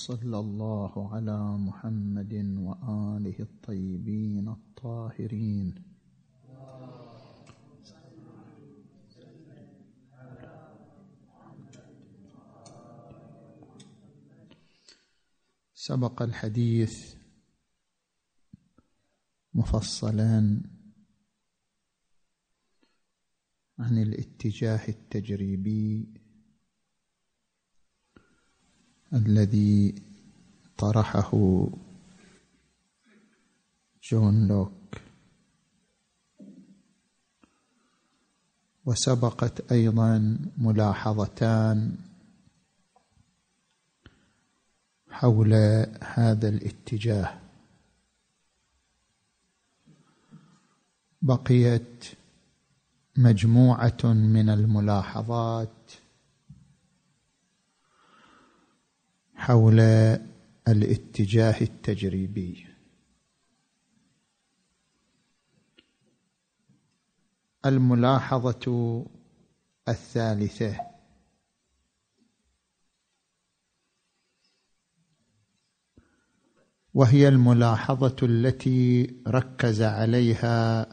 وصلى الله على محمد وآله الطيبين الطاهرين. سبق الحديث مفصلا عن الاتجاه التجريبي الذي طرحه جون لوك، وسبقت أيضا ملاحظتان حول هذا الاتجاه. بقيت مجموعة من الملاحظات حول الاتجاه التجريبي. الملاحظة الثالثة وهي الملاحظة التي ركز عليها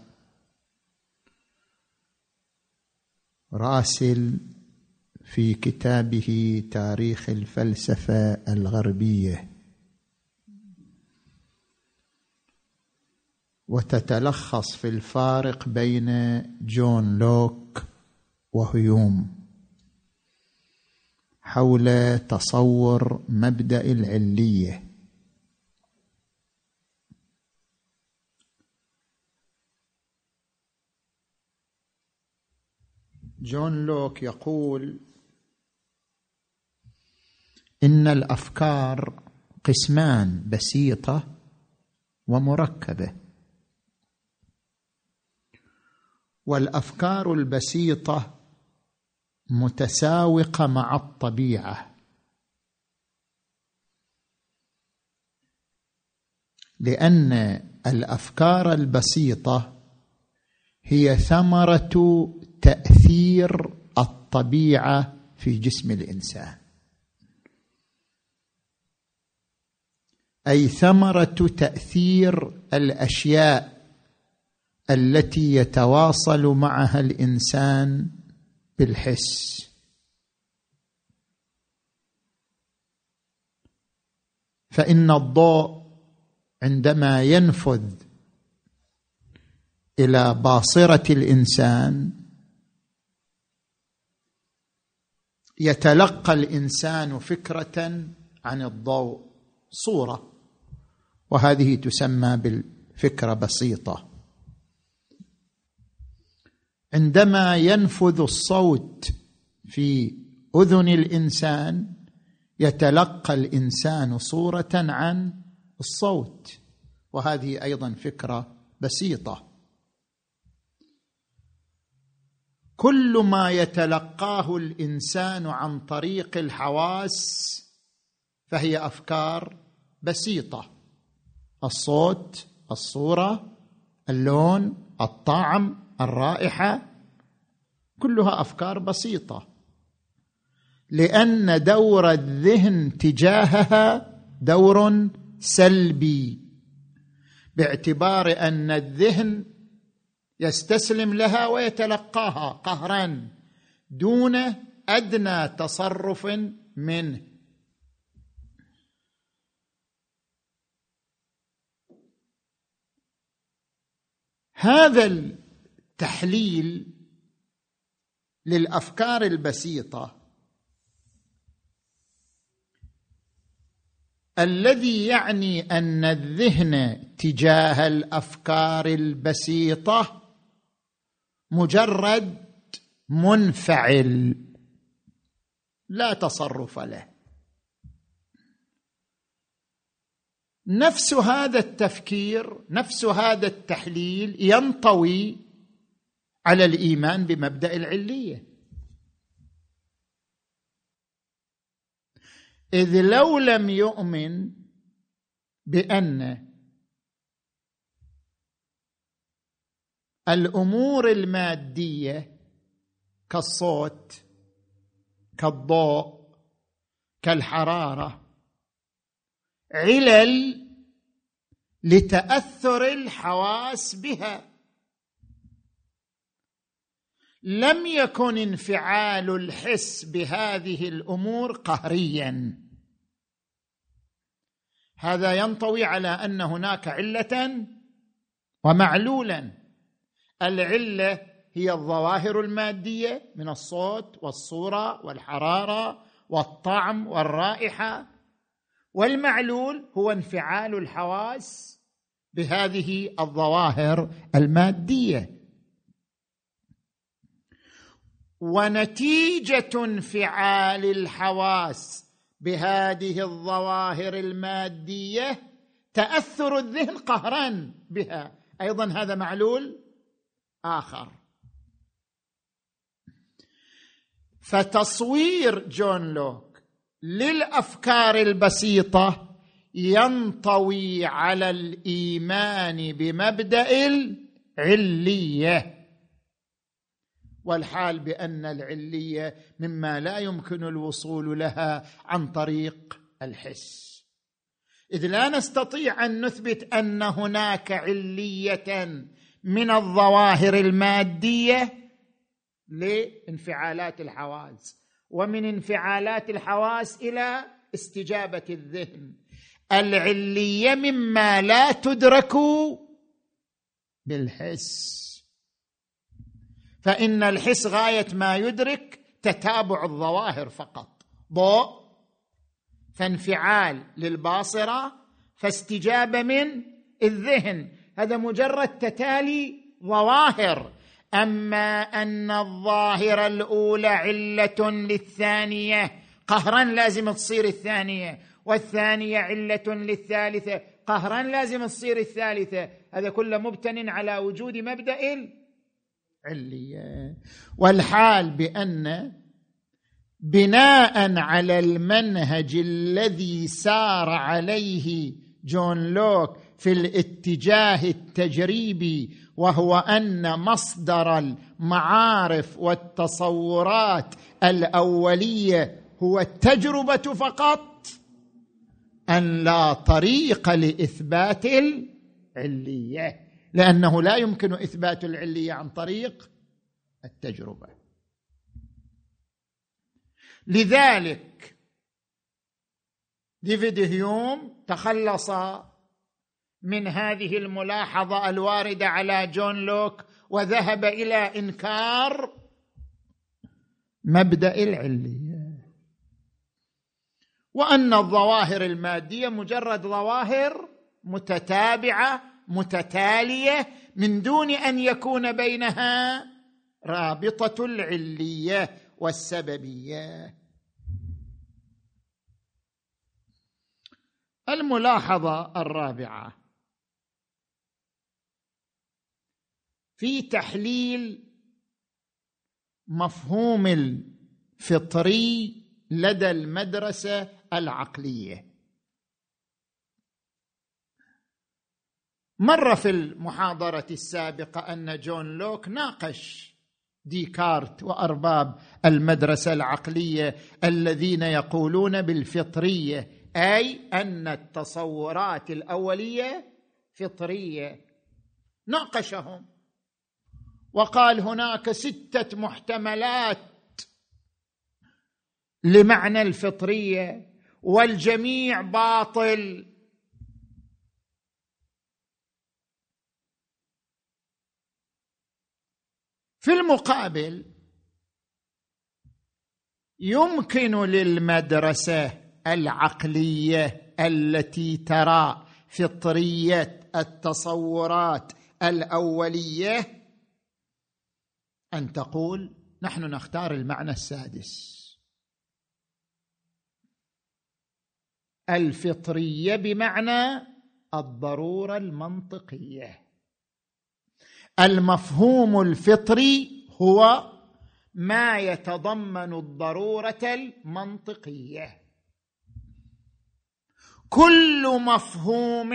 راسل في كتابه تاريخ الفلسفة الغربية، وتتلخص في الفارق بين جون لوك وهيوم حول تصور مبدأ العلية. جون لوك يقول إن الأفكار قسمان: بسيطة ومركبة، والأفكار البسيطة متساوقة مع الطبيعة، لأن الأفكار البسيطة هي ثمرة تأثير الطبيعة في جسم الإنسان، أي ثمرة تأثير الأشياء التي يتواصل معها الإنسان بالحس. فإن الضوء عندما ينفذ إلى باصرة الإنسان يتلقى الإنسان فكرة عن الضوء، صورة، وهذه تسمى بالفكرة بسيطة. عندما ينفذ الصوت في أذن الإنسان يتلقى الإنسان صورة عن الصوت، وهذه أيضا فكرة بسيطة. كل ما يتلقاه الإنسان عن طريق الحواس فهي أفكار بسيطة: الصوت، الصورة، اللون، الطعم، الرائحة، كلها أفكار بسيطة، لأن دور الذهن تجاهها دور سلبي، باعتبار أن الذهن يستسلم لها ويتلقاها قهرا دون أدنى تصرف منه. هذا التحليل للأفكار البسيطة الذي يعني أن الذهن تجاه الأفكار البسيطة مجرد منفعل لا تصرف له. نفس هذا التفكير، نفس هذا التحليل ينطوي على الإيمان بمبدأ العلية، إذ لو لم يؤمن بأن الأمور المادية كالصوت، كالضوء، كالحرارة، علل لتأثر الحواس بها، لم يكن انفعال الحس بهذه الأمور قهريا. هذا ينطوي على أن هناك علة ومعلولا. العلة هي الظواهر المادية من الصوت والصورة والحرارة والطعم والرائحة، والمعلول هو انفعال الحواس بهذه الظواهر المادية. ونتيجة انفعال الحواس بهذه الظواهر المادية تأثر الذهن قهرا بها، أيضا هذا معلول آخر. فتصوير جون لوك للأفكار البسيطة ينطوي على الإيمان بمبدأ العلية، والحال بأن العلية مما لا يمكن الوصول لها عن طريق الحس، إذ لا نستطيع أن نثبت أن هناك علية من الظواهر المادية لانفعالات الحواس، ومن انفعالات الحواس إلى استجابة الذهن. العلية مما لا تدرك بالحس، فإن الحس غاية ما يدرك تتابع الظواهر فقط، ضوء فانفعال للباصرة فاستجابة من الذهن، هذا مجرد تتالي ظواهر. أما أن الظاهرة الأولى علة للثانية قهرا لازم تصير الثانية، والثانية علة للثالثة قهرا لازم تصير الثالثة، هذا كله مبتن على وجود مبدأ علية. والحال بأن بناء على المنهج الذي سار عليه جون لوك في الاتجاه التجريبي، وهو أن مصدر المعارف والتصورات الأولية هو التجربة فقط، أن لا طريق لإثبات العلية، لأنه لا يمكن إثبات العلية عن طريق التجربة. لذلك ديفيد هيوم تخلص من هذه الملاحظة الواردة على جون لوك وذهب إلى إنكار مبدأ العلية، وأن الظواهر المادية مجرد ظواهر متتابعة متتالية من دون أن يكون بينها رابطة العلية والسببية. الملاحظة الرابعة في تحليل مفهوم الفطري لدى المدرسة العقلية. مرة في المحاضرة السابقة أن جون لوك ناقش ديكارت وأرباب المدرسة العقلية الذين يقولون بالفطرية، أي أن التصورات الأولية فطرية. ناقشهم وقال هناك 6 محتملات لمعنى الفطرية والجميع باطل. في المقابل يمكن للمدرسة العقلية التي ترى فطرية التصورات الأولية أن تقول نحن نختار المعنى السادس، الفطرية بمعنى الضرورة المنطقية. المفهوم الفطري هو ما يتضمن الضرورة المنطقية. كل مفهوم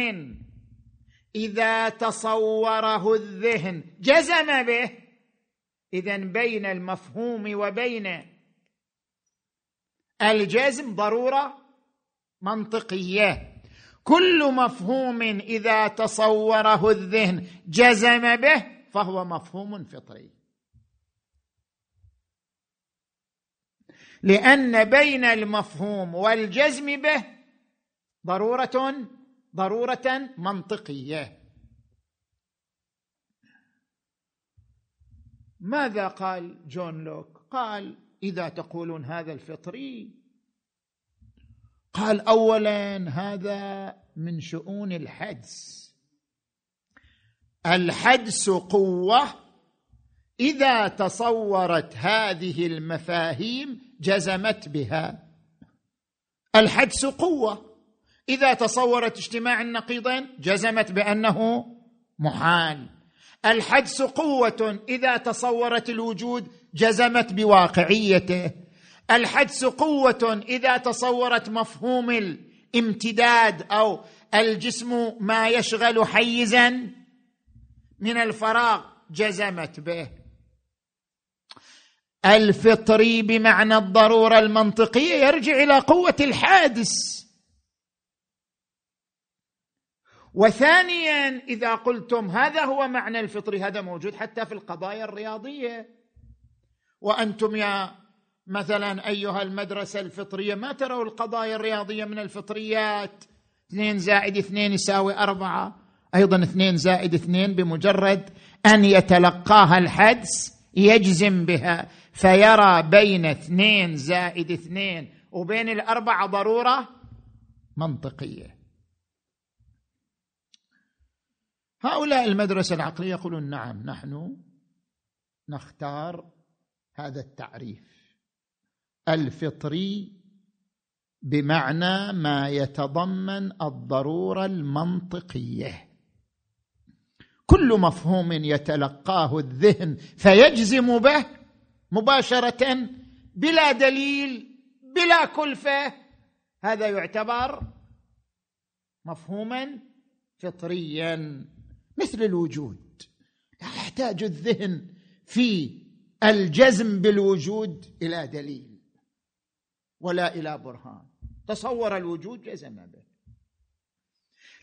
إذا تصوره الذهن جزم به، إذن بين المفهوم وبين الجزم ضرورة منطقية، كل مفهوم إذا تصوره الذهن جزم به فهو مفهوم فطري، لأن بين المفهوم والجزم به ضرورة منطقية. ماذا قال جون لوك؟ قال إذا تقولون هذا الفطري، قال أولا هذا من شؤون الحدس، الحدس قوة إذا تصورت هذه المفاهيم جزمت بها. الحدس قوة إذا تصورت اجتماع النقيضين جزمت بأنه محال. الحدس قوة إذا تصورت الوجود جزمت بواقعيته. الحدس قوة إذا تصورت مفهوم الامتداد أو الجسم ما يشغل حيزا من الفراغ جزمت به. الفطري بمعنى الضرورة المنطقية يرجع إلى قوة الحادث. وثانيا إذا قلتم هذا هو معنى الفطري، هذا موجود حتى في القضايا الرياضية، وأنتم يا مثلا أيها المدرسة الفطرية ما تروا القضايا الرياضية من الفطريات؟ 2 زائد 2 يساوي 4، أيضا 2 زائد 2 بمجرد أن يتلقاها الحدس يجزم بها، فيرى بين 2 زائد 2 وبين 4 ضرورة منطقية. هؤلاء المدرسة العقلية يقولون نعم نحن نختار هذا التعريف، الفطري بمعنى ما يتضمن الضرورة المنطقية، كل مفهوم يتلقاه الذهن فيجزم به مباشرة بلا دليل بلا كلفة، هذا يعتبر مفهوما فطريا، مثل الوجود. لا يحتاج الذهن في الجزم بالوجود إلى دليل ولا إلى برهان، تصور الوجود جزم به.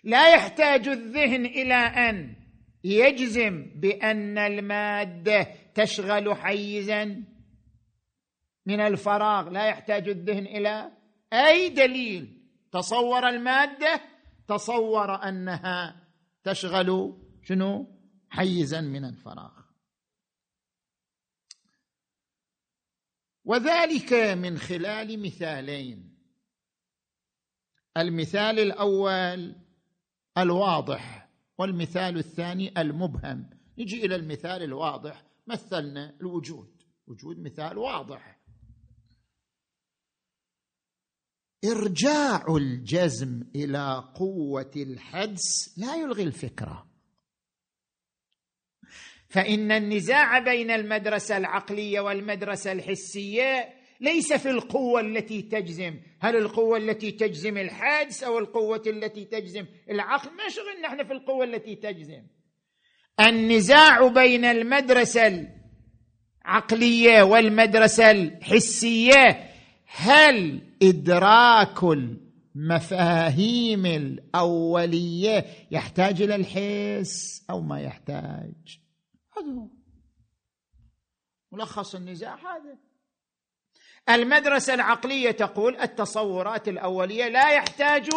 لا يحتاج الذهن إلى أن يجزم بأن المادة تشغل حيزا من الفراغ، لا يحتاج الذهن إلى أي دليل، تصور المادة، تصور أنها تشغل حيزا من الفراغ. وذلك من خلال مثالين. المثال الأول الواضح والمثال الثاني المبهم. نجي إلى المثال الواضح. مثلنا الوجود، وجود مثال واضح. إرجاع الجزم إلى قوة الحدس لا يلغي الفكرة، فإن النزاع بين المدرسة العقلية والمدرسة الحسية ليس في القوة التي تجزم، هل القوة التي تجزم الحادث أو القوة التي تجزم العقل، ما شغلنا نحن في القوة التي تجزم. النزاع بين المدرسة العقلية والمدرسة الحسية هل إدراك المفاهيم الأولية يحتاج إلى الحس أو ما يحتاج. ملخص النزاع هذا. المدرسة العقلية تقول التصورات الأولية لا يحتاج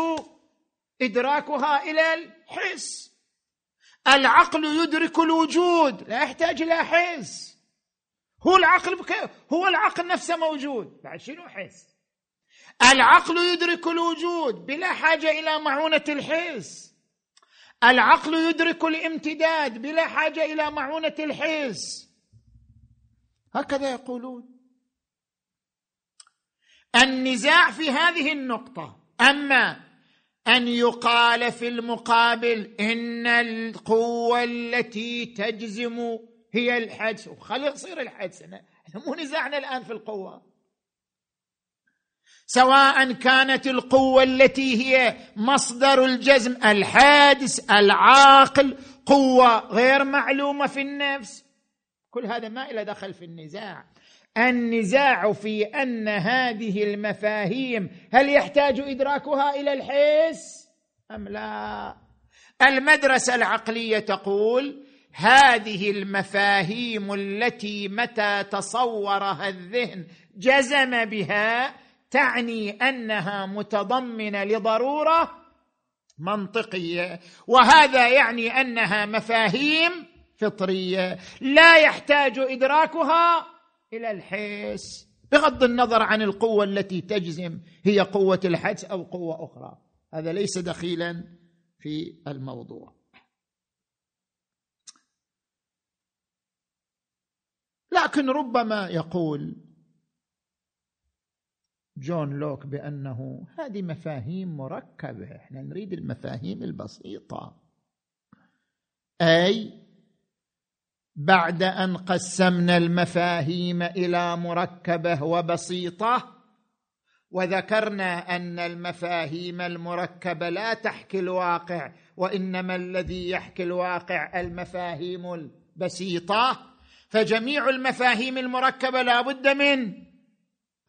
إدراكها إلى الحس، العقل يدرك الوجود لا يحتاج إلى حس، هو العقل نفسه موجود، بعد شنو حس؟ العقل يدرك الوجود بلا حاجة إلى معونة الحس، العقل يدرك الامتداد بلا حاجة إلى معونة الحس. هكذا يقولون. النزاع في هذه النقطة. أما أن يقال في المقابل إن القوة التي تجزم هي الحدس، وخلي يصير الحدس، مو نزاعنا الآن في القوة، سواء كانت القوة التي هي مصدر الجزم الحادث العاقل، قوة غير معلومة في النفس، كل هذا ما إلى دخل في النزاع. النزاع في أن هذه المفاهيم هل يحتاج إدراكها إلى الحس أم لا؟ المدرسة العقلية تقول هذه المفاهيم التي متى تصورها الذهن جزم بها تعني أنها متضمنة لضرورة منطقية، وهذا يعني أنها مفاهيم فطرية لا يحتاج إدراكها إلى الحس بغض النظر عن القوة التي تجزم هي قوة الحس أو قوة أخرى. هذا ليس دخيلا في الموضوع. لكن ربما يقول جون لوك بأنه هذه مفاهيم مركبة، احنا نريد المفاهيم البسيطة، أي بعد أن قسمنا المفاهيم إلى مركبة وبسيطة وذكرنا أن المفاهيم المركبة لا تحكي الواقع، وإنما الذي يحكي الواقع المفاهيم البسيطة، فجميع المفاهيم المركبة لا بد من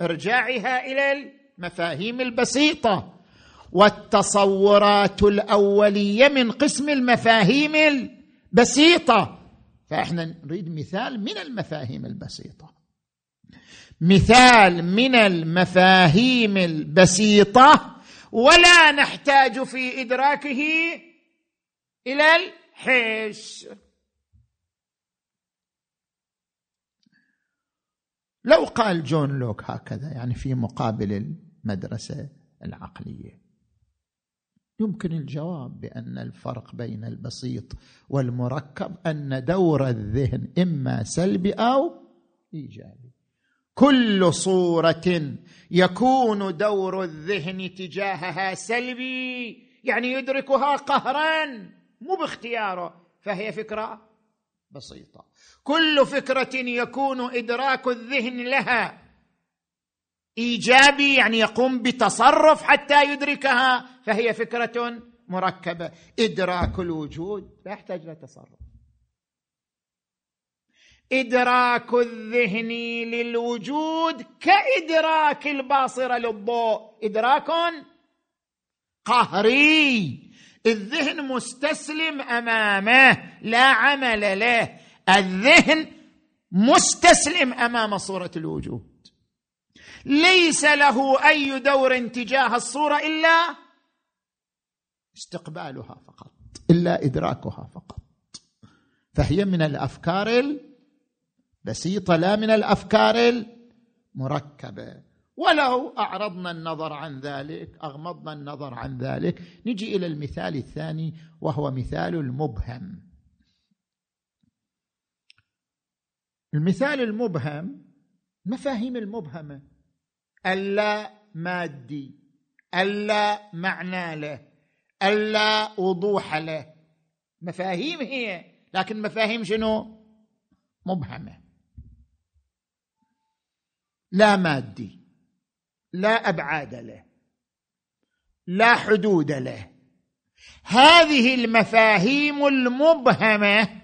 إرجاعها إلى المفاهيم البسيطة، والتصورات الأولية من قسم المفاهيم البسيطة. فإحنا نريد مثال من المفاهيم البسيطة، مثال من المفاهيم البسيطة ولا نحتاج في إدراكه إلى الحس. لو قال جون لوك هكذا يعني في مقابل المدرسة العقلية، يمكن الجواب بأن الفرق بين البسيط والمركب أن دور الذهن إما سلبي أو إيجابي. كل صورة يكون دور الذهن تجاهها سلبي، يعني يدركها قهرا مو باختياره، فهي فكرة بسيطة. كل فكرة يكون إدراك الذهن لها إيجابي، يعني يقوم بتصرف حتى يدركها، فهي فكرة مركبة. إدراك الوجود لا يحتاج لتصرف، إدراك الذهن للوجود كإدراك الباصرة للضوء إدراك قهري، الذهن مستسلم أمامه لا عمل له، الذهن مستسلم أمام صورة الوجود، ليس له أي دور تجاه الصورة إلا استقبالها فقط، إلا إدراكها فقط، فهي من الأفكار البسيطة لا من الأفكار المركبة. ولو أعرضنا النظر عن ذلك، أغمضنا النظر عن ذلك، نجي إلى المثال الثاني وهو مثال المبهم. المثال المبهم، مفاهيم المبهمة، ألا مادي، ألا معنى له، ألا وضوح له، مفاهيم هي، لكن مفاهيم شنو؟ مبهمة. لا مادي، لا أبعاد له، لا حدود له، هذه المفاهيم المبهمة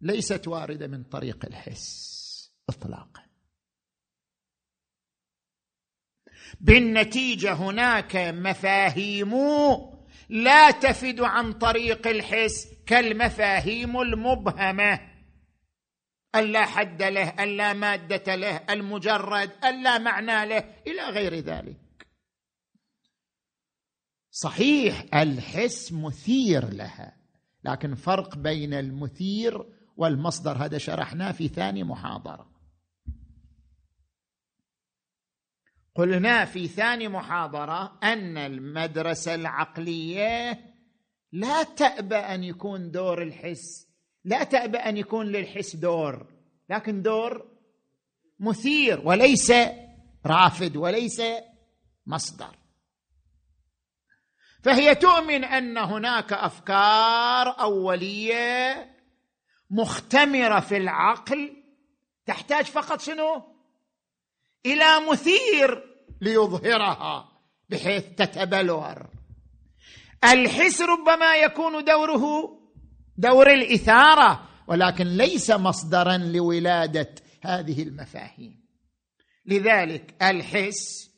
ليست واردة من طريق الحس إطلاقا. بالنتيجة هناك مفاهيم لا تفد عن طريق الحس كالمفاهيم المبهمة، ألا حد له، ألا مادة له، المجرد، ألا معنى له، إلى غير ذلك. صحيح الحس مثير لها، لكن فرق بين المثير والمصدر، هذا شرحناه في ثاني محاضرة. قلنا في ثاني محاضرة أن المدرسة العقلية لا تأبى أن يكون دور الحس، لا تأبى أن يكون للحس دور، لكن دور مثير وليس رافد وليس مصدر. فهي تؤمن أن هناك أفكار أولية مختمرة في العقل تحتاج فقط شنو؟ إلى مثير ليظهرها بحيث تتبلور. الحس ربما يكون دوره دور الإثارة، ولكن ليس مصدرا لولادة هذه المفاهيم. لذلك الحس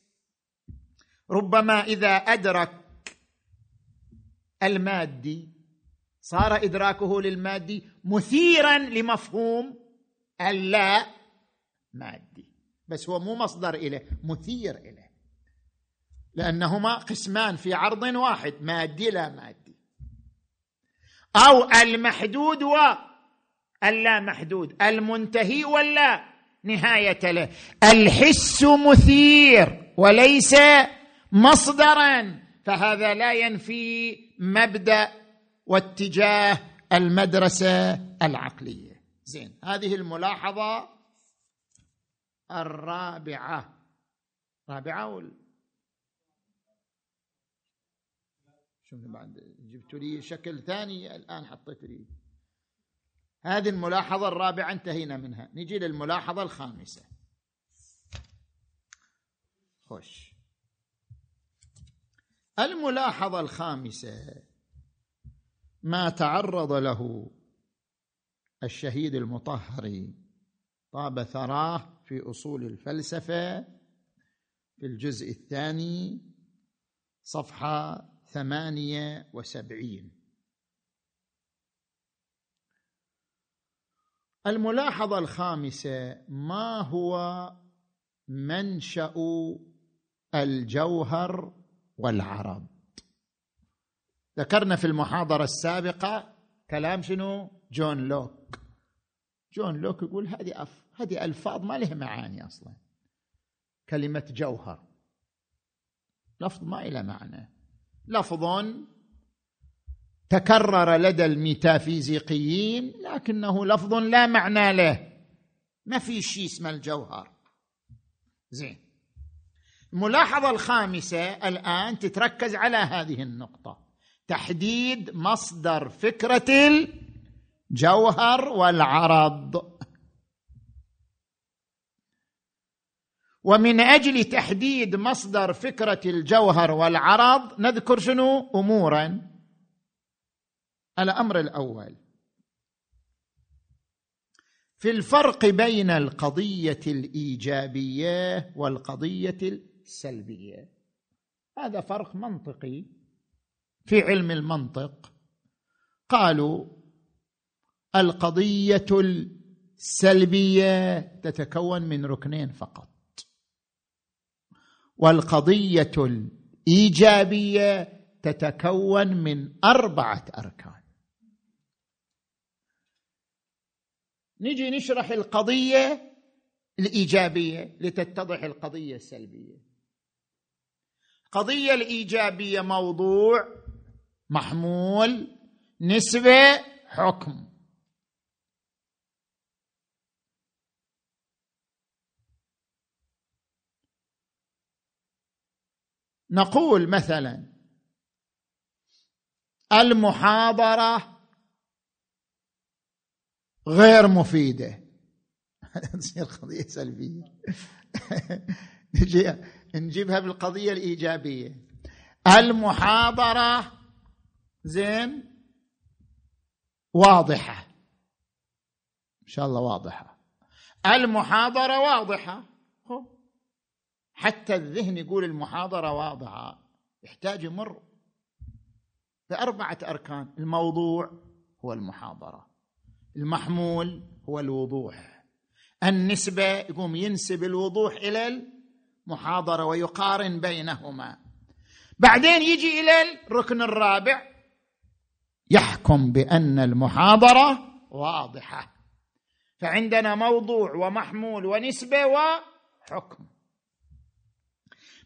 ربما إذا أدرك المادي، صار إدراكه للمادي مثيرا لمفهوم اللا مادي، بس هو مو مصدر إليه، مثير إليه، لأنهما قسمان في عرض واحد، مادي لا مادي، أو المحدود واللا محدود، المنتهي واللا نهاية له. الحس مثير وليس مصدرا، فهذا لا ينفي مبدأ واتجاه المدرسة العقلية. زين، هذه الملاحظة الرابعة. شوفوا بعد جبت لي شكل ثاني الآن، حطيت لي هذه الملاحظة الرابعة، انتهينا منها. نجي للملاحظة الخامسة. خش. الملاحظة الخامسة ما تعرض له الشهيد المطهري طاب ثراه في أصول الفلسفة في الجزء الثاني صفحة 78. الملاحظة الخامسة: ما هو منشأ الجوهر والعرض؟ ذكرنا في المحاضرة السابقة كلام شنو؟ جون لوك. جون لوك يقول هذه ألفاظ ما لها معاني أصلا. كلمة جوهر لفظ ما إلى معنى، لفظ تكرر لدى الميتافيزيقيين لكنه لفظ لا معنى له، ما في شيء اسمه الجوهر. زين، الملاحظة الخامسة الآن تتركز على هذه النقطة، تحديد مصدر فكرة الجوهر والعرض. ومن أجل تحديد مصدر فكرة الجوهر والعرض نذكر شنو؟ أموراً. الأمر الأول: في الفرق بين القضية الإيجابية والقضية السلبية، هذا فرق منطقي في علم المنطق. قالوا القضية السلبية تتكون من ركنين فقط، والقضية الإيجابية تتكون من 4 أركان. نجي نشرح القضية الإيجابية لتتضح القضية السلبية. القضية الإيجابية موضوع محمول نسبة حكم، نقول مثلا المحاضرة غير مفيدة، تصير قضية سلبية. نجيبها بالقضية الإيجابية، المحاضرة زين واضحة، إن شاء الله واضحة، المحاضرة واضحة، حتى الذهن يقول المحاضرة واضحة، يحتاج يمر ب4 أركان. الموضوع هو المحاضرة، المحمول هو الوضوح، النسبة يقوم ينسب الوضوح إلى المحاضرة ويقارن بينهما. بعدين يجي إلى الركن الرابع، يحكم بأن المحاضرة واضحة، فعندنا موضوع ومحمول ونسبة وحكم.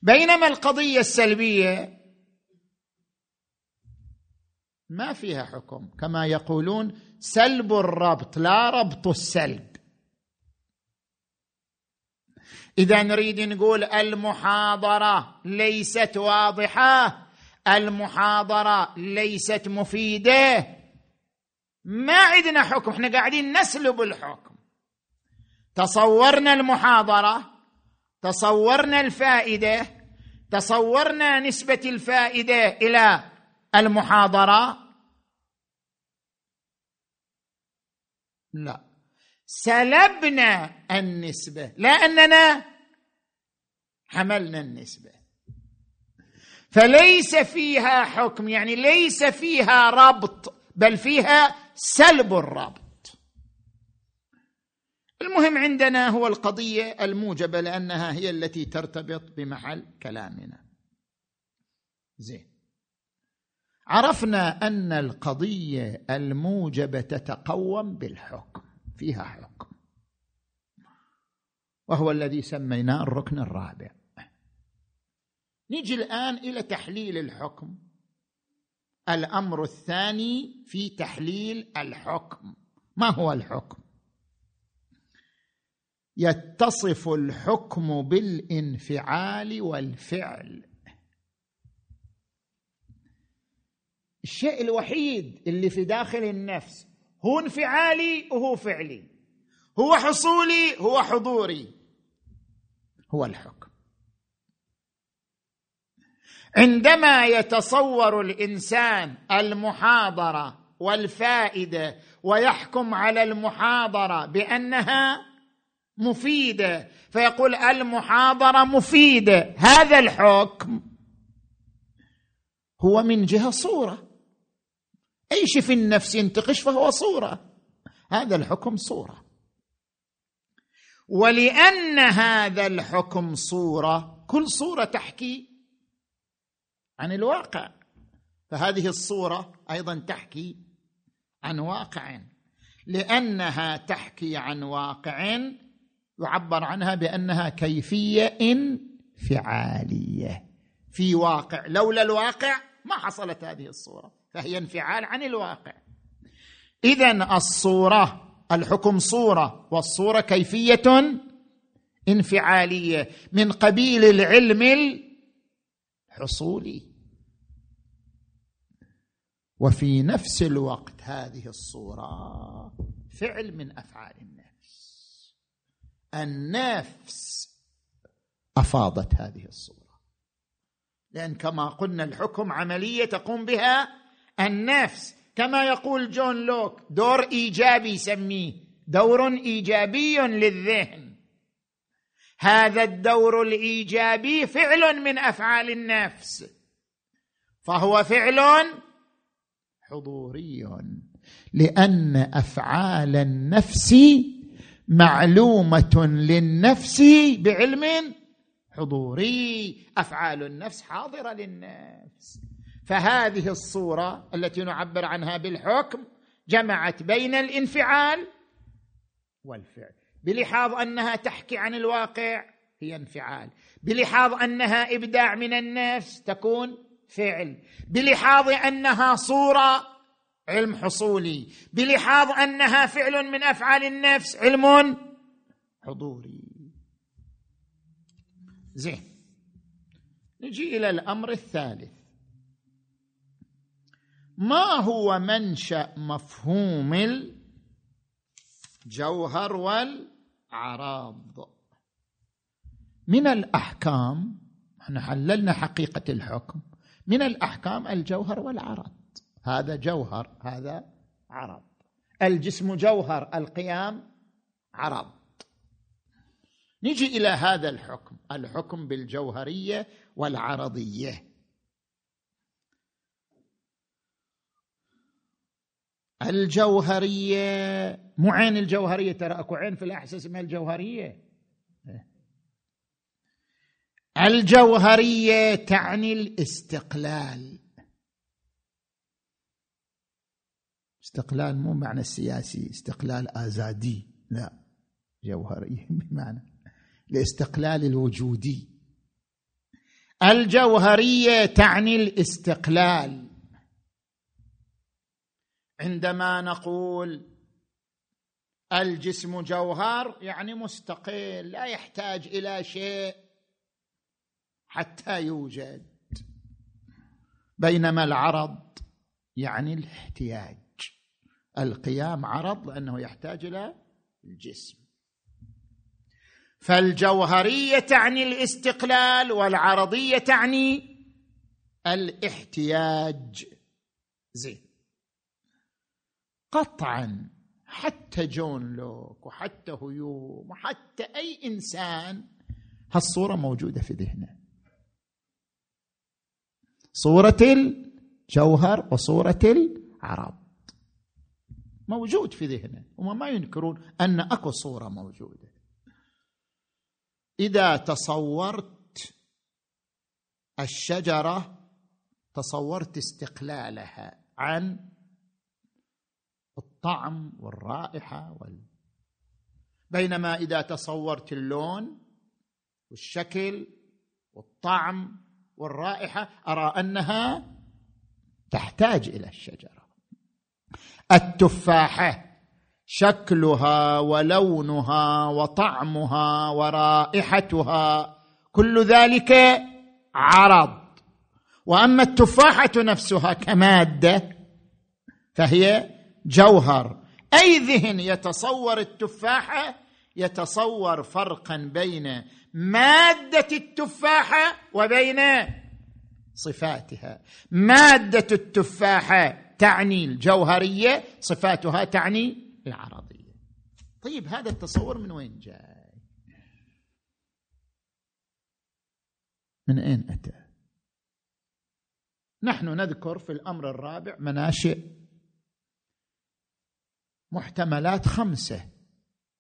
بينما القضية السلبية ما فيها حكم، كما يقولون سلب الربط لا ربط السلب. إذا نريد نقول المحاضرة ليست واضحة، المحاضرة ليست مفيدة، ما عندنا حكم، احنا قاعدين نسلب الحكم. تصورنا المحاضرة، تصورنا الفائدة، تصورنا نسبة الفائدة إلى المحاضرة، لا، سلبنا النسبة لا أننا حملنا النسبة. فليس فيها حكم، يعني ليس فيها ربط، بل فيها سلب الربط. المهم عندنا هو القضية الموجبة، لأنها هي التي ترتبط بمحل كلامنا. زين، عرفنا أن القضية الموجبة تتقوم بالحكم، فيها حكم، وهو الذي سميناه الركن الرابع. نيجي الآن إلى تحليل الحكم، الأمر الثاني في تحليل الحكم. ما هو الحكم؟ يتصف الحكم بالانفعال والفعل. الشيء الوحيد اللي في داخل النفس هو انفعالي وهو فعلي، هو حصولي هو حضوري، هو الحكم. عندما يتصور الإنسان المحاضرة والفائدة ويحكم على المحاضرة بأنها مفيدة، فيقول المحاضرة مفيدة، هذا الحكم. هو من جهة صورة، أي شيء في النفس ينتقش فهو صورة، هذا الحكم صورة. ولأن هذا الحكم صورة، كل صورة تحكي عن الواقع، فهذه الصورة أيضا تحكي عن واقع. لأنها تحكي عن واقع يعبر عنها بأنها كيفية انفعالية في واقع، لولا الواقع ما حصلت هذه الصورة، فهي انفعال عن الواقع. إذن الصورة، الحكم صورة، والصورة كيفية انفعالية من قبيل العلم الحصولي. وفي نفس الوقت هذه الصورة فعل من أفعال النفس، النفس أفاضت هذه الصورة، لأن كما قلنا الحكم عملية تقوم بها النفس، كما يقول جون لوك دور إيجابي، يسميه دور إيجابي للذهن. هذا الدور الإيجابي فعل من أفعال النفس، فهو فعل حضوري، لأن أفعال النفس معلومة للنفس بعلم حضوري، أفعال النفس حاضرة للنفس. فهذه الصورة التي نعبر عنها بالحكم جمعت بين الانفعال والفعل، بلحاظ أنها تحكي عن الواقع هي انفعال، بلحاظ أنها إبداع من النفس تكون فعل، بلحاظ أنها صورة علم حصولي، بلحاظ أنها فعل من أفعال النفس علم حضوري. زين، نجي إلى الأمر الثالث. ما هو منشأ مفهوم الجوهر والأعراض من الأحكام؟ نحن حللنا حقيقة الحكم، من الأحكام الجوهر والعرض، هذا جوهر هذا عرض. الجسم جوهر، القيام عرض. نجي إلى هذا الحكم، الحكم بالجوهرية والعرضية. الجوهرية مو عين الجوهرية، ترى أكو عين في الأحساس اسمها الجوهرية. الجوهرية تعني الاستقلال، استقلال مو معنى السياسي، استقلال آزادي، لا، جوهرية بمعنى الاستقلال الوجودي. الجوهرية تعني الاستقلال. عندما نقول الجسم جوهر يعني مستقل، لا يحتاج إلى شيء حتى يوجد، بينما العرض يعني الاحتياج، القيام عرض لأنه يحتاج إلى الجسم. فالجوهرية تعني الاستقلال، والعرضية تعني الاحتياج. زين، قطعا حتى جون لوك وحتى هيوم وحتى أي إنسان هالصورة موجودة في ذهنه، صورة الجوهر وصورة العرض، موجود في ذهنه وما ما ينكرون أن أكو صورة موجودة. إذا تصورت الشجرة تصورت استقلالها عن الطعم والرائحة بينما إذا تصورت اللون والشكل والطعم والرائحة أرى أنها تحتاج إلى الشجرة. التفاحة شكلها ولونها وطعمها ورائحتها كل ذلك عرض، وأما التفاحة نفسها كمادة فهي جوهر. أي ذهن يتصور التفاحة يتصور فرقا بين مادة التفاحة وبين صفاتها. مادة التفاحة تعني الجوهرية، صفاتها تعني العرضية. طيب هذا التصور من وين جاء؟ من أين أتى؟ نحن نذكر في الأمر الرابع مناشئ محتملات 5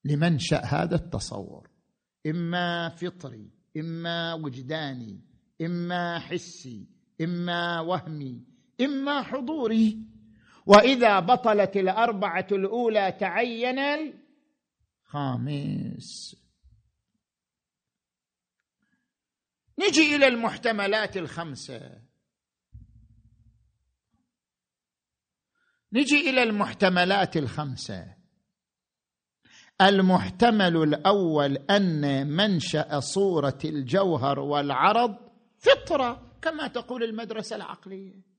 لمنشأ هذا التصور، إما فطري، إما وجداني، إما حسي، إما وهمي، إما حضوري. وإذا بطلت الأربعة الأولى تعين الخامس. نجي إلى المحتملات 5. المحتمل الأول أن منشأ صورة الجوهر والعرض فطرة كما تقول المدرسة العقلية،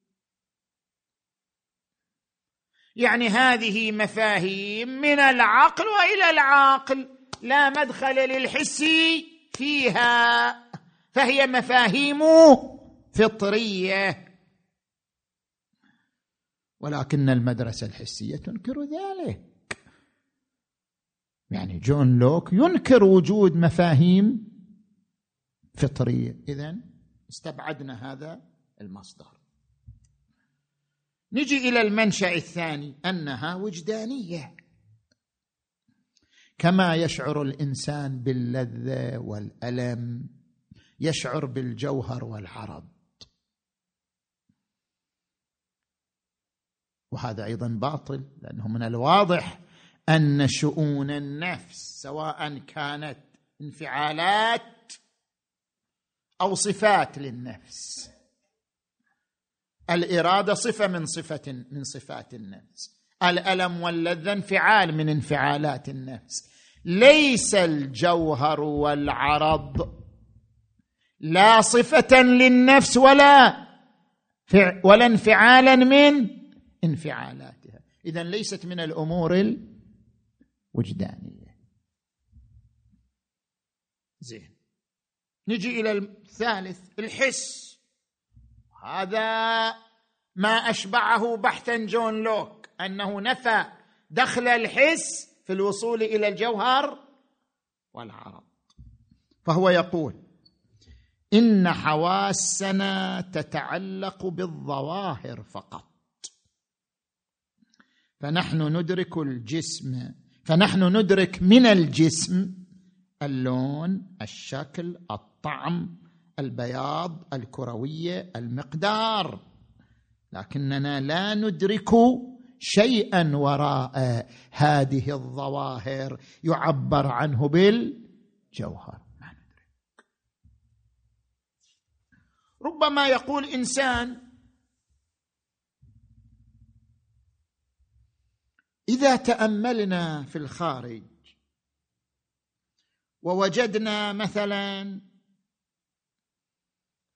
يعني هذه مفاهيم من العقل وإلى العقل لا مدخل للحس فيها، فهي مفاهيم فطرية. ولكن المدرسة الحسية تنكر ذلك، يعني جون لوك ينكر وجود مفاهيم فطرية. إذن استبعدنا هذا المصدر. نجي إلى المنشأ الثاني، أنها وجدانية، كما يشعر الإنسان باللذة والألم يشعر بالجوهر والعرض، وهذا أيضا باطل، لأنه من الواضح أن شؤون النفس سواء كانت انفعالات أو صفات للنفس، الإرادة صفة من صفات النفس، الألم واللذة انفعال من انفعالات النفس، ليس الجوهر والعرض لا صفة للنفس ولا انفعالا من انفعالاتها. إذن ليست من الأمور الوجدانية. زين، نجي إلى الثالث، الحس. هذا ما أشبعه بحثا جون لوك، أنه نفى دخل الحس في الوصول إلى الجوهر والعرض. فهو يقول إن حواسنا تتعلق بالظواهر فقط، فنحن ندرك من الجسم اللون، الشكل، الطعم، البياض، الكروية، المقدار، لكننا لا ندرك شيئا وراء هذه الظواهر يعبر عنه بالجوهر، ما ندرك. ربما يقول إنسان إذا تأملنا في الخارج ووجدنا مثلا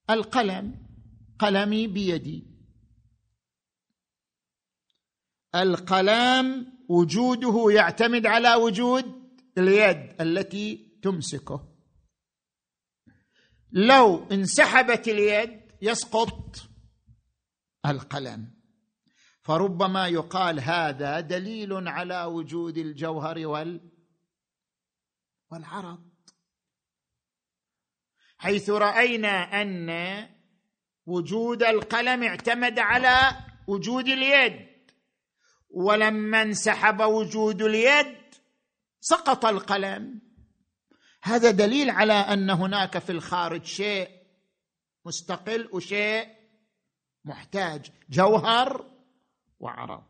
القلم، قلمي بيدي، القلم وجوده يعتمد على وجود اليد التي تمسكه، لو انسحبت اليد يسقط القلم، فربما يقال هذا دليل على وجود الجوهر والعرض، حيث رأينا أن وجود القلم اعتمد على وجود اليد، ولما انسحب وجود اليد سقط القلم. هذا دليل على أن هناك في الخارج شيء مستقل وشيء محتاج، جوهر وعرض.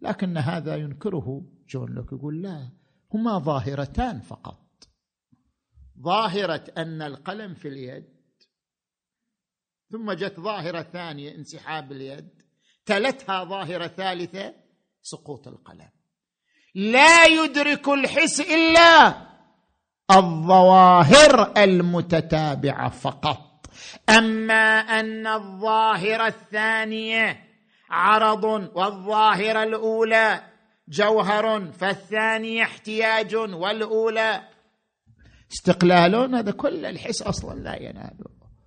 لكن هذا ينكره جون لوك، يقول لا، هما ظاهرتان فقط، ظاهرة أن القلم في اليد، ثم جت ظاهرة ثانية انسحاب اليد، تلتها ظاهرة ثالثة سقوط القلم. لا يدرك الحس إلا الظواهر المتتابعة فقط، أما أن الظاهرة الثانية عرض والظاهرة الأولى جوهر، فالثانية احتياج والأولى استقلال، هذا كل الحس أصلا لا يناله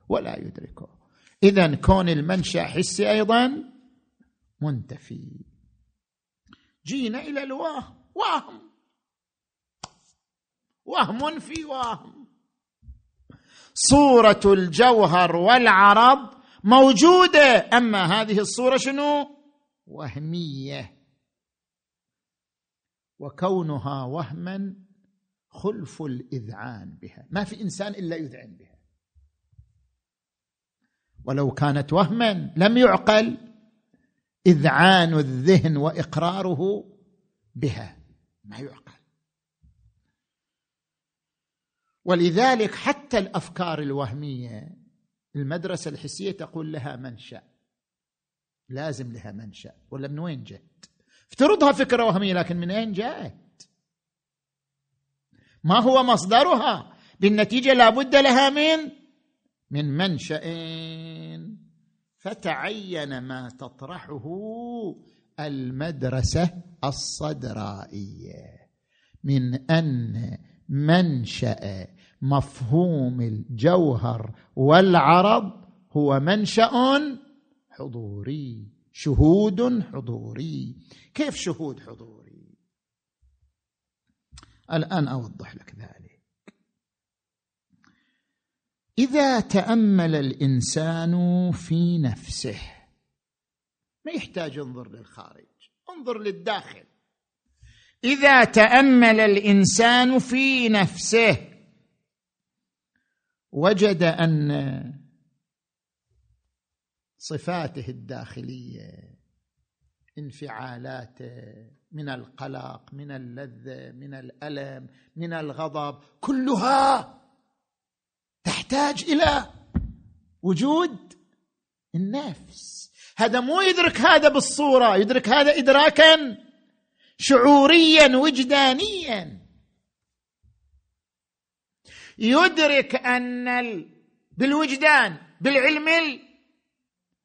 ولا يدركه. إذن كون المنشأ حسي أيضا منتفي. جينا إلى الوهم، وهم في وهم. صورة الجوهر والعرض موجودة، أما هذه الصورة شنو؟ وهمية، وكونها وهما خلف الإذعان بها، ما في إنسان إلا يذعن بها، ولو كانت وهما لم يعقل إذعان الذهن وإقراره بها، ما يعقل. ولذلك حتى الأفكار الوهمية المدرسة الحسية تقول لها منشأ، لازم لها منشأ، ولا من وين جت؟ افترضها فكرة وهمية، لكن من أين جاءت؟ ما هو مصدرها؟ بالنتيجة لابد لها من منشأين، فتعين ما تطرحه المدرسة الصدرائية من أن منشأ مفهوم الجوهر والعرض هو منشأ حضوري، شهود حضوري. كيف شهود حضوري؟ الآن أوضح لك ذلك. إذا تأمل الإنسان في نفسه، ما يحتاج ينظر للخارج، انظر للداخل. إذا تأمل الإنسان في نفسه وجد أن صفاته الداخلية، انفعالاته من القلق، من اللذة، من الألم، من الغضب، كلها تحتاج إلى وجود النفس. هذا مو يدرك هذا بالصورة، يدرك هذا إدراكا شعوريا وجدانيا، يدرك أن بالوجدان، بالعلم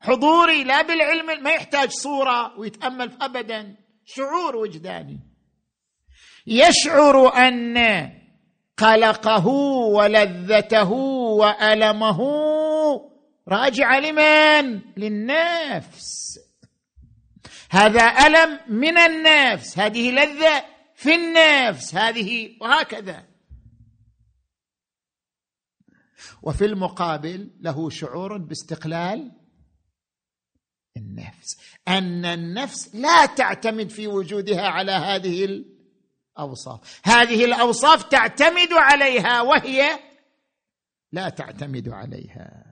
الحضوري، لا بالعلم، ما يحتاج صورة ويتأمل أبدا، شعور وجداني، يشعر أن قلقه ولذته وألمه راجع لمن؟ للنفس. هذا ألم من النفس، هذه لذة في النفس، هذه، وهكذا. وفي المقابل له شعور باستقلال النفس، أن النفس لا تعتمد في وجودها على هذه الأوصاف، هذه الأوصاف تعتمد عليها وهي لا تعتمد عليها.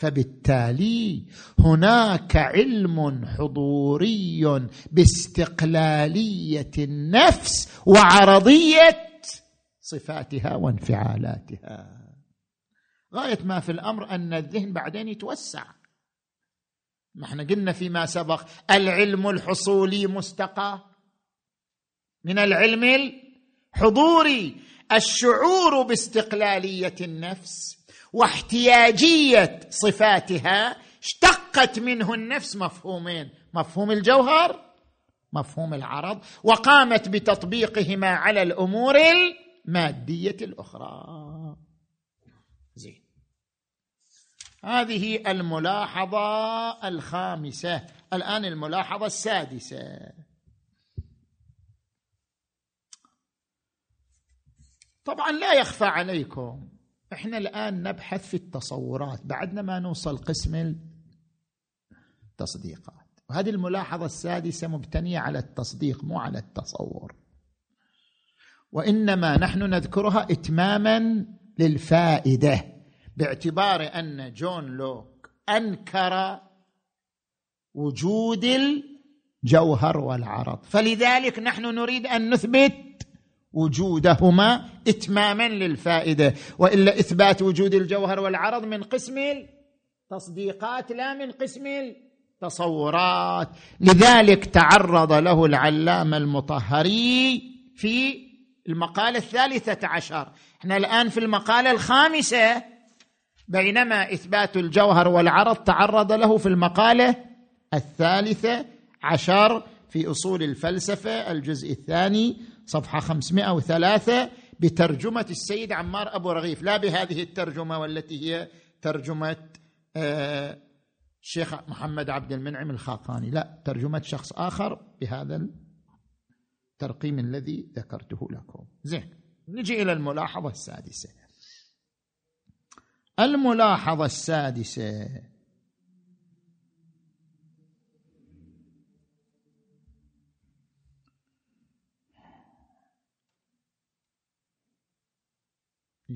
فبالتالي هناك علم حضوري باستقلالية النفس وعرضية صفاتها وانفعالاتها، غاية ما في الأمر أن الذهن بعدين يتوسع. ما احنا قلنا فيما سبق، العلم الحصولي مستقى من العلم الحضوري، الشعور باستقلالية النفس واحتياجية صفاتها، اشتقت منه النفس مفهومين، مفهوم الجوهر، مفهوم العرض، وقامت بتطبيقهما على الأمور المادية الأخرى. زين، هذه الملاحظة الخامسة. الآن الملاحظة السادسة. طبعا لا يخفى عليكم احنا الآن نبحث في التصورات، بعدنا ما نوصل قسم التصديقات. وهذه الملاحظة السادسة مبتنية على التصديق مو على التصور، وإنما نحن نذكرها إتماما للفائدة، باعتبار أن جون لوك أنكر وجود الجوهر والعرض، فلذلك نحن نريد أن نثبت وجودهما إتماما للفائدة، وإلا إثبات وجود الجوهر والعرض من قسم التصديقات لا من قسم التصورات. لذلك تعرض له العلامة المطهري في المقالة 13. احنا الآن في المقالة 5، بينما إثبات الجوهر والعرض تعرض له في المقالة 13 في أصول الفلسفة الجزء 2 صفحة 503 بترجمة السيد عمار أبو رغيف، لا بهذه الترجمة والتي هي ترجمة الشيخ محمد عبد المنعم الخاقاني، لا، ترجمة شخص آخر بهذا الترقيم الذي ذكرته لكم. زين، نجي إلى الملاحظة السادسة. الملاحظة السادسة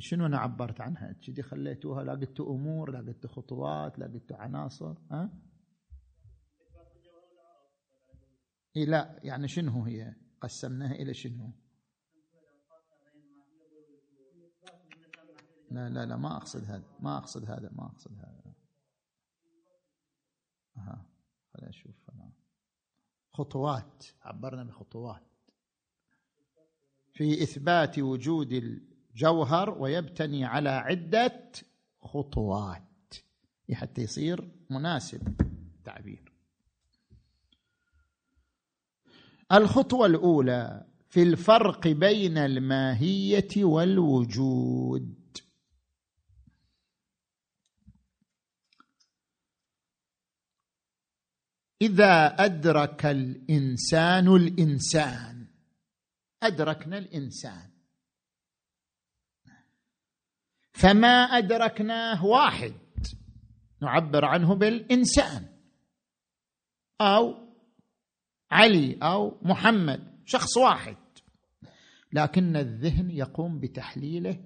شنو أنا عبرت عنها؟ كذي خليتوها، لا قلت أمور، لا قلت خطوات، لا قلت عناصر، ها؟ إيه لا، يعني شنو هي؟ قسمناها إلى شنو؟ لا لا لا، ما أقصد هذا، ما أقصد هذا. خلينا نشوف. خطوات، عبرنا بخطوات في إثبات وجود جوهر، ويبتني على عدة خطوات حتى يصير مناسب التعبير. الخطوة الأولى في الفرق بين الماهية والوجود. إذا أدرك الإنسان، أدركنا الإنسان، فما أدركناه واحد نعبر عنه بالإنسان، أو علي أو محمد، شخص واحد، لكن الذهن يقوم بتحليله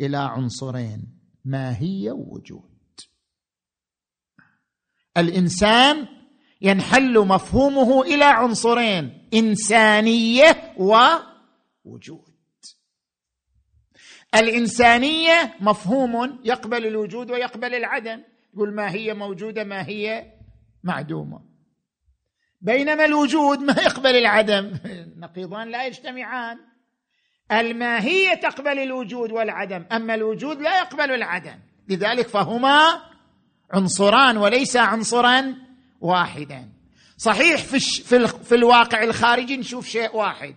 إلى عنصرين: ماهية ووجود. الإنسان ينحل مفهومه إلى عنصرين: إنسانية ووجود. الإنسانية مفهوم يقبل الوجود ويقبل العدم، يقول ما هي موجودة ما هي معدومة، بينما الوجود ما يقبل العدم، نقيضان لا يجتمعان. الماهية تقبل الوجود والعدم، أما الوجود لا يقبل العدم، لذلك فهما عنصران وليس عنصرا واحدا. صحيح في الواقع الخارجي نشوف شيء واحد،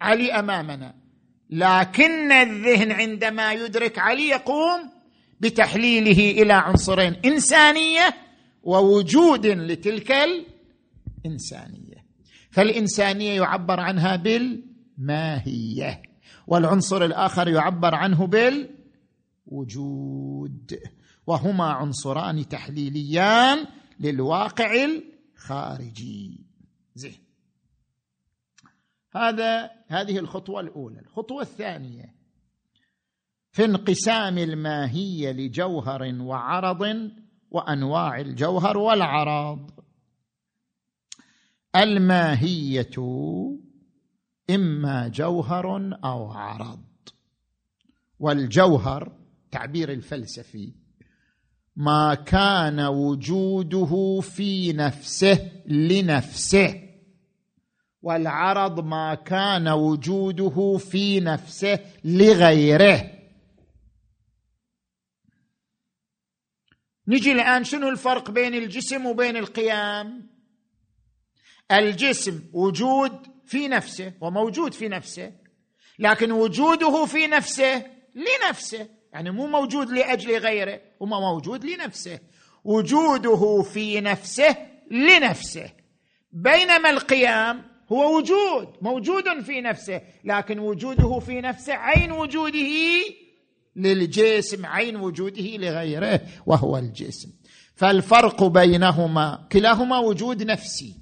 علي أمامنا، لكن الذهن عندما يدرك علي يقوم بتحليله إلى عنصرين: إنسانية ووجود لتلك الإنسانية. فالإنسانية يعبر عنها بالماهية، والعنصر الآخر يعبر عنه بالوجود، وهما عنصران تحليليان للواقع الخارجي. زين، هذه الخطوة الأولى. الخطوة الثانية في انقسام الماهية لجوهر وعرض وأنواع الجوهر والعرض. الماهية إما جوهر أو عرض، والجوهر تعبير الفلسفي ما كان وجوده في نفسه لنفسه، والعرض ما كان وجوده في نفسه لغيره. نجي الآن شنو الفرق بين الجسم وبين القيام؟ الجسم وجود في نفسه وموجود في نفسه، لكن وجوده في نفسه لنفسه، يعني مو موجود لأجل غيره، هو موجود لنفسه، وجوده في نفسه لنفسه. بينما القيام هو وجود موجود في نفسه، لكن وجوده في نفسه عين وجوده للجسم عين وجوده لغيره وهو الجسم. فالفرق بينهما كلاهما وجود نفسي،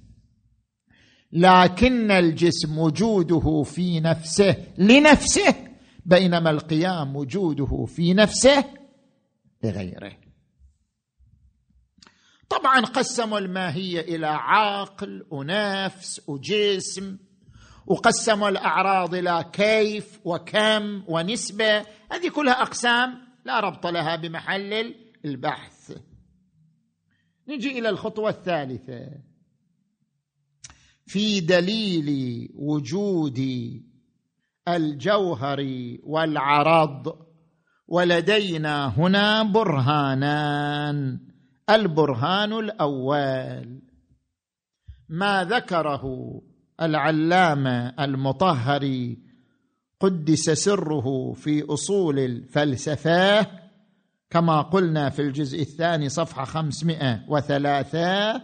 لكن الجسم وجوده في نفسه لنفسه، بينما القيام وجوده في نفسه لغيره. طبعا قسموا الماهية إلى عاقل ونفس وجسم، وقسموا الأعراض إلى كيف وكم ونسبة، هذه كلها أقسام لا ربط لها بمحل البحث. نجي إلى الخطوة الثالثة في دليل وجود الجوهر والعرض، ولدينا هنا برهانان. البرهان الأول ما ذكره العلامة المطهري قدس سره في أصول الفلسفة، كما قلنا في الجزء الثاني صفحة 503،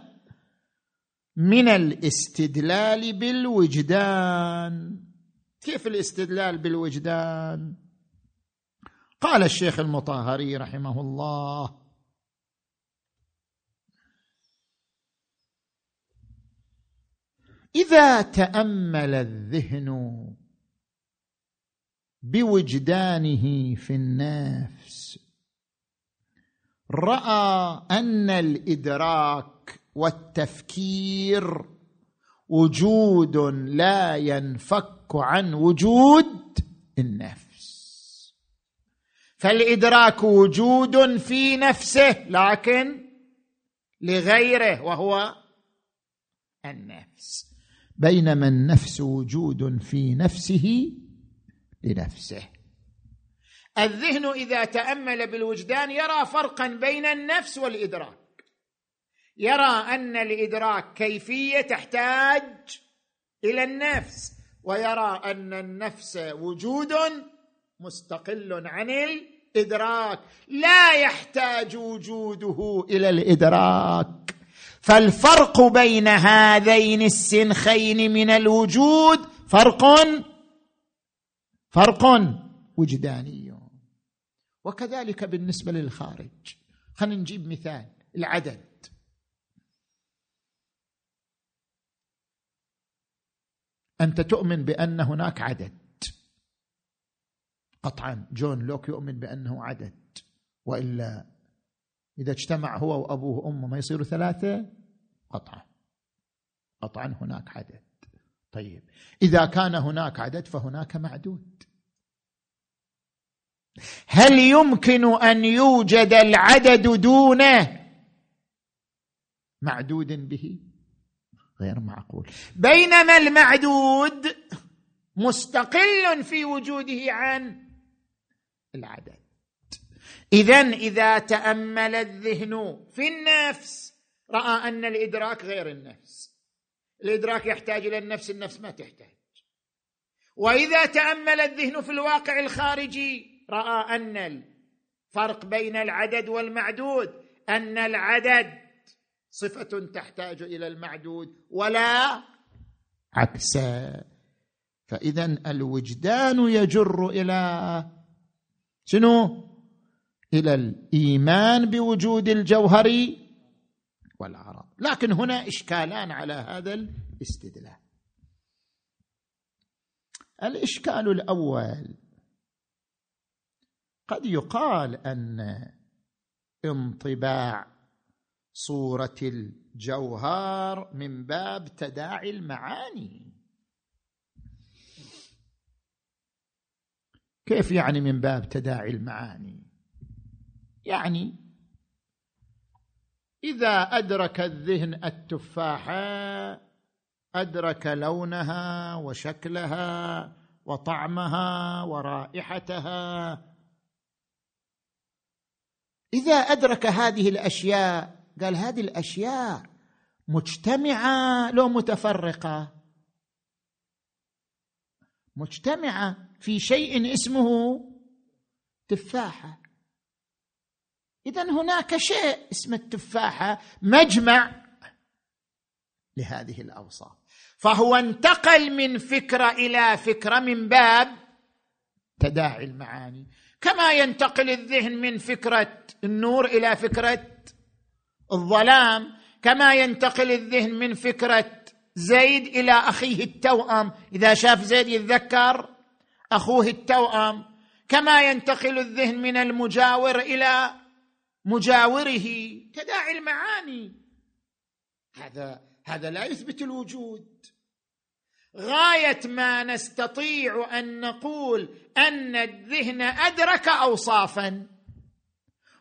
من الاستدلال بالوجدان. كيف الاستدلال بالوجدان؟ قال الشيخ المطهري رحمه الله: إذا تأمل الذهن بوجدانه في النفس رأى أن الإدراك والتفكير وجود لا ينفك عن وجود النفس. فالإدراك وجود في نفسه لكن لغيره وهو النفس، بينما النفس وجود في نفسه لنفسه. الذهن إذا تأمل بالوجدان يرى فرقا بين النفس والإدراك، يرى أن الإدراك كيفية تحتاج إلى النفس، ويرى أن النفس وجود مستقل عن الإدراك لا يحتاج وجوده إلى الإدراك. فالفرق بين هذين السنخين من الوجود فرق وجداني. وكذلك بالنسبة للخارج. خلينا نجيب مثال: العدد. أنت تؤمن بأن هناك عدد قطعا، جون لوك يؤمن بأنه عدد، وإلا إذا اجتمع هو وأبوه وأمه ما يصيروا 3 قطعا هناك عدد. طيب إذا كان هناك عدد فهناك معدود. هل يمكن أن يوجد العدد دون معدود به؟ غير معقول. بينما المعدود مستقل في وجوده عن العدد. إذن إذا تأمل الذهن في النفس رأى أن الإدراك غير النفس، الإدراك يحتاج إلى النفس، النفس ما تحتاج. وإذا تأمل الذهن في الواقع الخارجي رأى أن الفرق بين العدد والمعدود، أن العدد صفة تحتاج إلى المعدود ولا عكسا. فإذن الوجدان يجر إلى شنو؟ إلى الإيمان بوجود الجوهر والعرض. لكن هنا إشكالان على هذا الاستدلال. الإشكال الأول: قد يقال أن انطباع صورة الجوهر من باب تداعي المعاني. كيف يعني من باب تداعي المعاني؟ يعني إذا أدرك الذهن التفاحة أدرك لونها وشكلها وطعمها ورائحتها. إذا أدرك هذه الأشياء قال هذه الأشياء مجتمعة لو متفرقة، مجتمعة في شيء اسمه تفاحة. إذن هناك شيء اسمه التفاحة مجمع لهذه الأوصاف. فهو انتقل من فكرة إلى فكرة من باب تداعي المعاني. كما ينتقل الذهن من فكرة النور إلى فكرة الظلام، كما ينتقل الذهن من فكرة زيد إلى أخيه التوأم إذا شاف زيد يتذكر أخوه التوأم، كما ينتقل الذهن من المجاور إلى مجاوره. تداعي المعاني. هذا لا يثبت الوجود. غاية ما نستطيع أن نقول أن الذهن أدرك أوصافا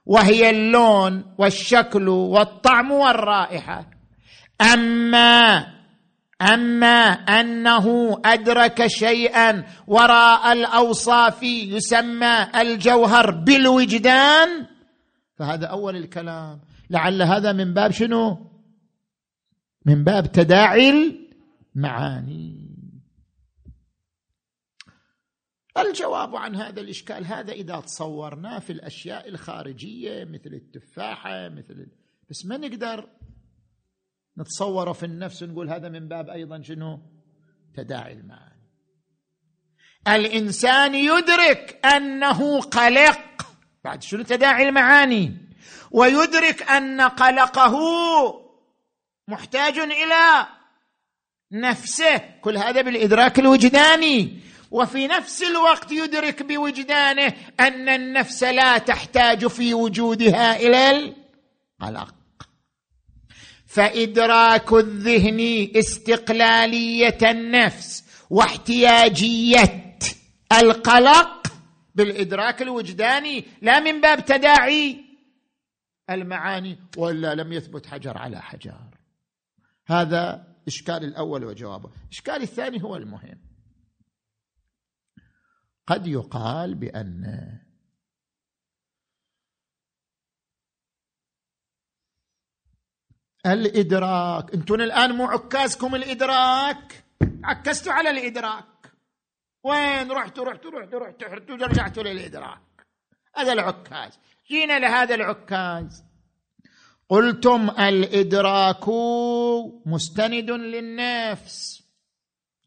وهي اللون والشكل والطعم والرائحة، أما أنه أدرك شيئا وراء الأوصاف يسمى الجوهر بالوجدان فهذا أول الكلام. لعل هذا من باب شنو؟ من باب تداعي المعاني. الجواب عن هذا الإشكال هذا إذا تصورناه في الأشياء الخارجية مثل التفاحة بس ما نقدر نتصوره في النفس ونقول هذا من باب أيضا شنو؟ تداعي المعاني. الإنسان يدرك أنه قلق بعد شنو تداعي المعاني، ويدرك أن قلقه محتاج إلى نفسه، كل هذا بالإدراك الوجداني، وفي نفس الوقت يدرك بوجدانه أن النفس لا تحتاج في وجودها إلى القلق. فإدراك الذهن استقلالية النفس واحتياجية القلق بالإدراك الوجداني لا من باب تداعي المعاني، ولا لم يثبت حجر على حجر. هذا إشكال الأول وجوابه. إشكال الثاني هو المهم. قد يقال بأن الإدراك، أنتم الآن مو عكازكم الإدراك، عكستوا على الإدراك، وين رحتوا رجعتوا للإدراك، هذا العكاز، جينا لهذا العكاز. قلتم الإدراك مستند للنفس،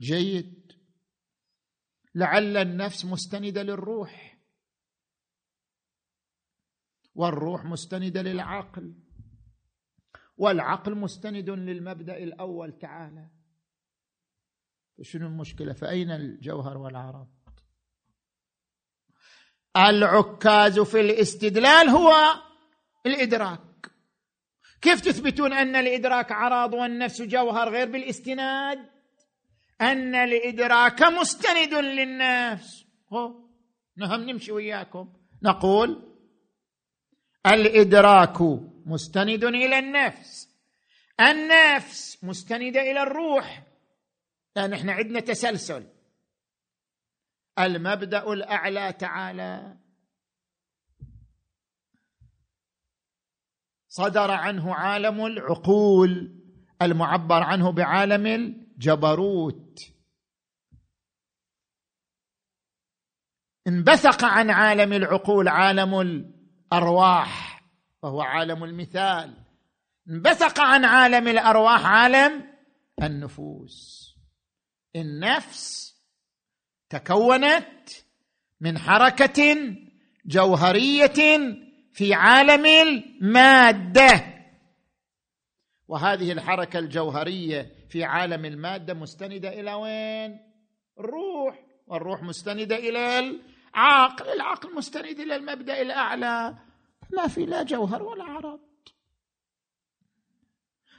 جيد، لعل النفس مستندة للروح والروح مستندة للعقل والعقل مستند للمبدأ الأول تعالى. شنو المشكلة؟ فأين الجوهر والعرض؟ العكاز في الاستدلال هو الإدراك. كيف تثبتون أن الإدراك عرض والنفس جوهر غير بالاستناد؟ أن الإدراك مستند للنفس. نحن نمشي وياكم نقول الإدراك مستند إلى النفس، النفس مستندة إلى الروح، لأن احنا عندنا تسلسل المبدأ الأعلى تعالى صدر عنه عالم العقول المعبر عنه بعالم الجبروت، انبثق عن عالم العقول عالم الأرواح وهو عالم المثال، انبثق عن عالم الأرواح عالم النفوس. النفس تكونت من حركة جوهرية في عالم المادة، وهذه الحركة الجوهرية في عالم المادة مستندة إلى وين؟ الروح، والروح مستندة إلى العقل، العقل مستند إلى المبدأ الأعلى. ما في لا جوهر ولا عرض،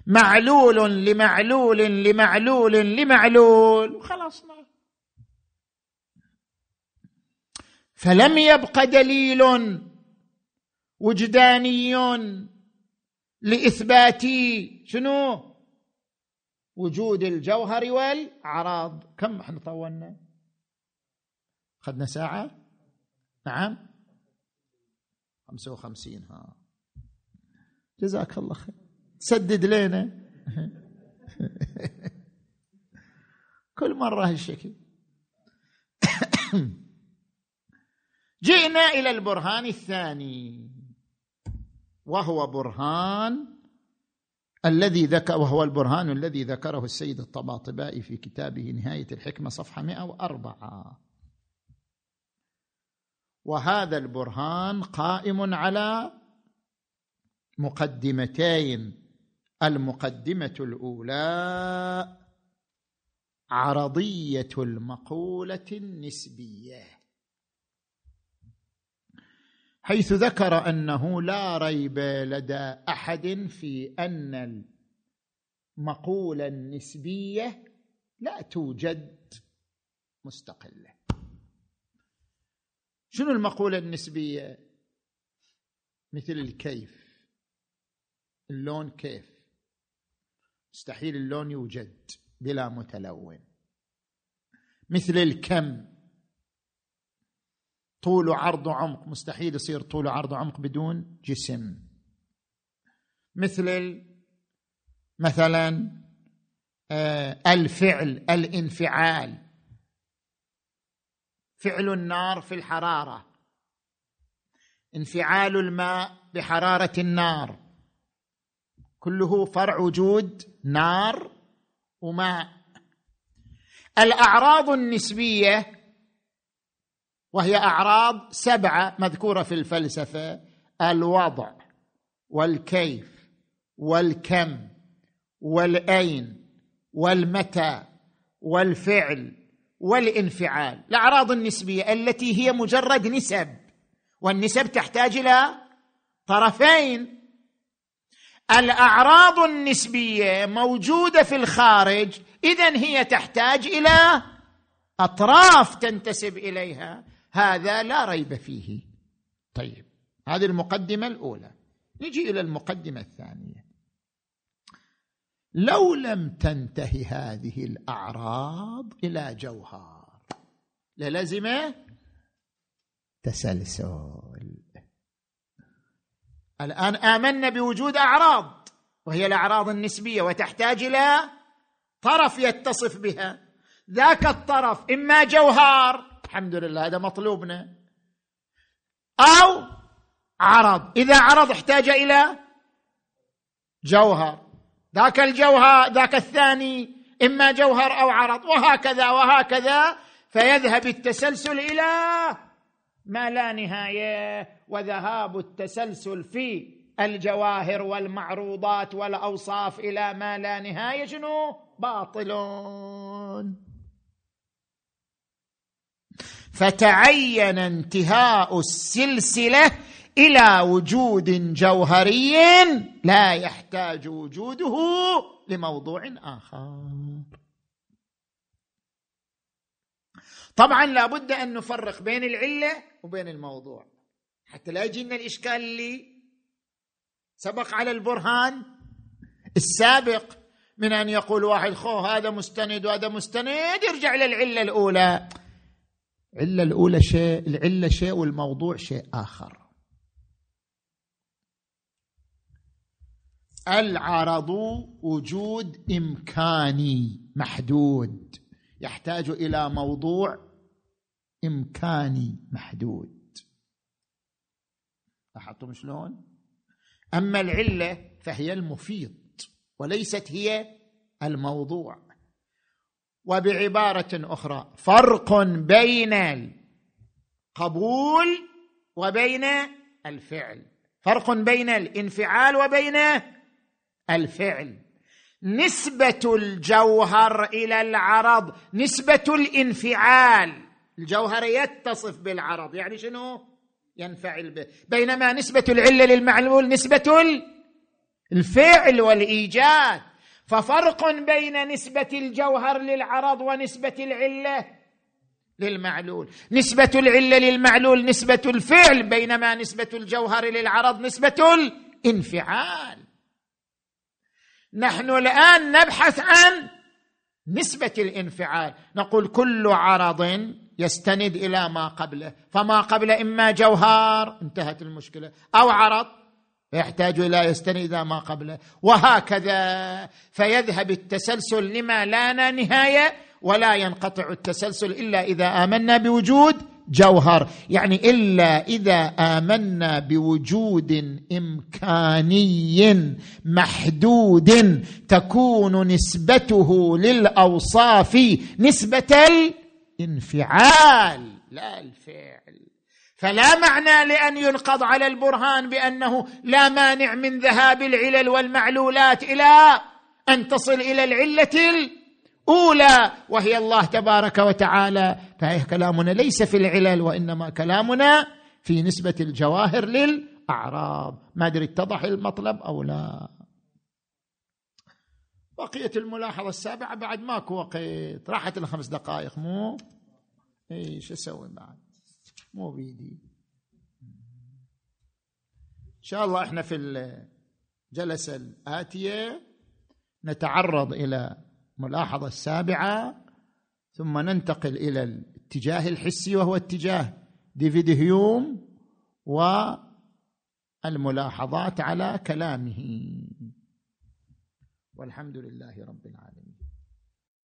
معلول لمعلول لمعلول لمعلول، خلصنا. فلم يبق دليل وجداني لإثبات شنو؟ وجود الجوهر والعراض. كم احنا طولنا؟ خدنا ساعة؟ نعم 55. جزاك الله خير، سدد لنا. كل مرة هالشكل. جئنا إلى البرهان الثاني وهو البرهان الذي ذكره السيد الطباطبائي في كتابه نهاية الحكمة صفحة 104، وهذا البرهان قائم على مقدمتين. المقدمة الأولى عرضية المقولة النسبية، حيث ذكر أنه لا ريب لدى أحد في أن المقولة النسبية لا توجد مستقلة. شنو المقولة النسبية؟ مثل الكيف، اللون كيف، مستحيل اللون يوجد بلا متلون. مثل الكم، طول وعرض وعمق، مستحيل يصير طول وعرض وعمق بدون جسم. مثلا الفعل، الانفعال، فعل النار في الحرارة، انفعال الماء بحرارة النار، كله فرع وجود نار وماء. الأعراض النسبية، وهي أعراض 7 مذكورة في الفلسفة: الوضع والكيف والكم والأين والمتى والفعل والانفعال. الأعراض النسبية التي هي مجرد نسب، والنسب تحتاج إلى طرفين. الأعراض النسبية موجودة في الخارج، إذن هي تحتاج إلى أطراف تنتسب إليها، هذا لا ريب فيه. طيب، هذه المقدمة الأولى. نجي إلى المقدمة الثانية. لو لم تنتهي هذه الأعراض إلى جوهر للزم تسلسل. الآن آمنا بوجود أعراض، وهي الأعراض النسبية، وتحتاج إلى طرف يتصف بها. ذاك الطرف إما جوهر، الحمد لله هذا مطلوبنا، أو عرض. إذا عرض احتاج إلى جوهر، ذاك الجوهر، ذاك الثاني إما جوهر أو عرض، وهكذا وهكذا، فيذهب التسلسل إلى ما لا نهاية. وذهاب التسلسل في الجواهر والمعروضات والأوصاف إلى ما لا نهاية شنو؟ باطل. فتعين انتهاء السلسلة إلى وجود جوهري لا يحتاج وجوده لموضوع آخر. طبعا لابد أن نفرق بين العلة وبين الموضوع، حتى لا يجينا الإشكال اللي سبق على البرهان السابق، من أن يقول واحد هذا مستند وهذا مستند، يرجع للعلة الأولى. العلة الأولى شيء، العلة شيء والموضوع شيء آخر. العرض وجود إمكاني محدود يحتاج إلى موضوع إمكاني محدود، لاحظتم شلون؟ أما العلة فهي المفيض وليست هي الموضوع. وبعبارة أخرى، فرق بين القبول وبين الفعل، فرق بين الانفعال وبين الفعل. نسبة الجوهر إلى العرض، نسبة الانفعال. الجوهر يتصف بالعرض، يعني شنو؟ ينفعل به. بينما نسبة العلة للمعلول نسبة الفعل والإيجاد. ففرق بين نسبة الجوهر للعرض ونسبة العلة للمعلول. نسبة العلة للمعلول نسبة الفعل، بينما نسبة الجوهر للعرض نسبة الانفعال. نحن الآن نبحث عن نسبة الانفعال، نقول كل عرض يستند إلى ما قبله، فما قبله إما جوهر، انتهت المشكلة، أو عرض يحتاج إلى يستند إلى ما قبله، وهكذا. فيذهب التسلسل لما لا نهاية، ولا ينقطع التسلسل إلا إذا آمنا بوجود جوهر، يعني إلا إذا آمنا بوجود إمكاني محدود تكون نسبته للأوصاف نسبة الانفعال لا الفعل. فلا معنى لأن ينقض على البرهان بأنه لا مانع من ذهاب العلل والمعلولات إلى أن تصل إلى العلة الأولى وهي الله تبارك وتعالى. فكلامنا ليس في العلل، وإنما كلامنا في نسبة الجواهر للأعراض. ما أدري اتضح المطلب أو لا؟ بقيت الملاحظة السابعة، بعد ماكو وقت، راحت الخمس دقائق مو؟ ايش أسوي بعد؟ مو بيدي. إن شاء الله إحنا في الجلسة الآتية نتعرض إلى الملاحظة السابعة، ثم ننتقل إلى الاتجاه الحسي وهو اتجاه ديفيد هيوم والملاحظات على كلامه. والحمد لله رب العالمين.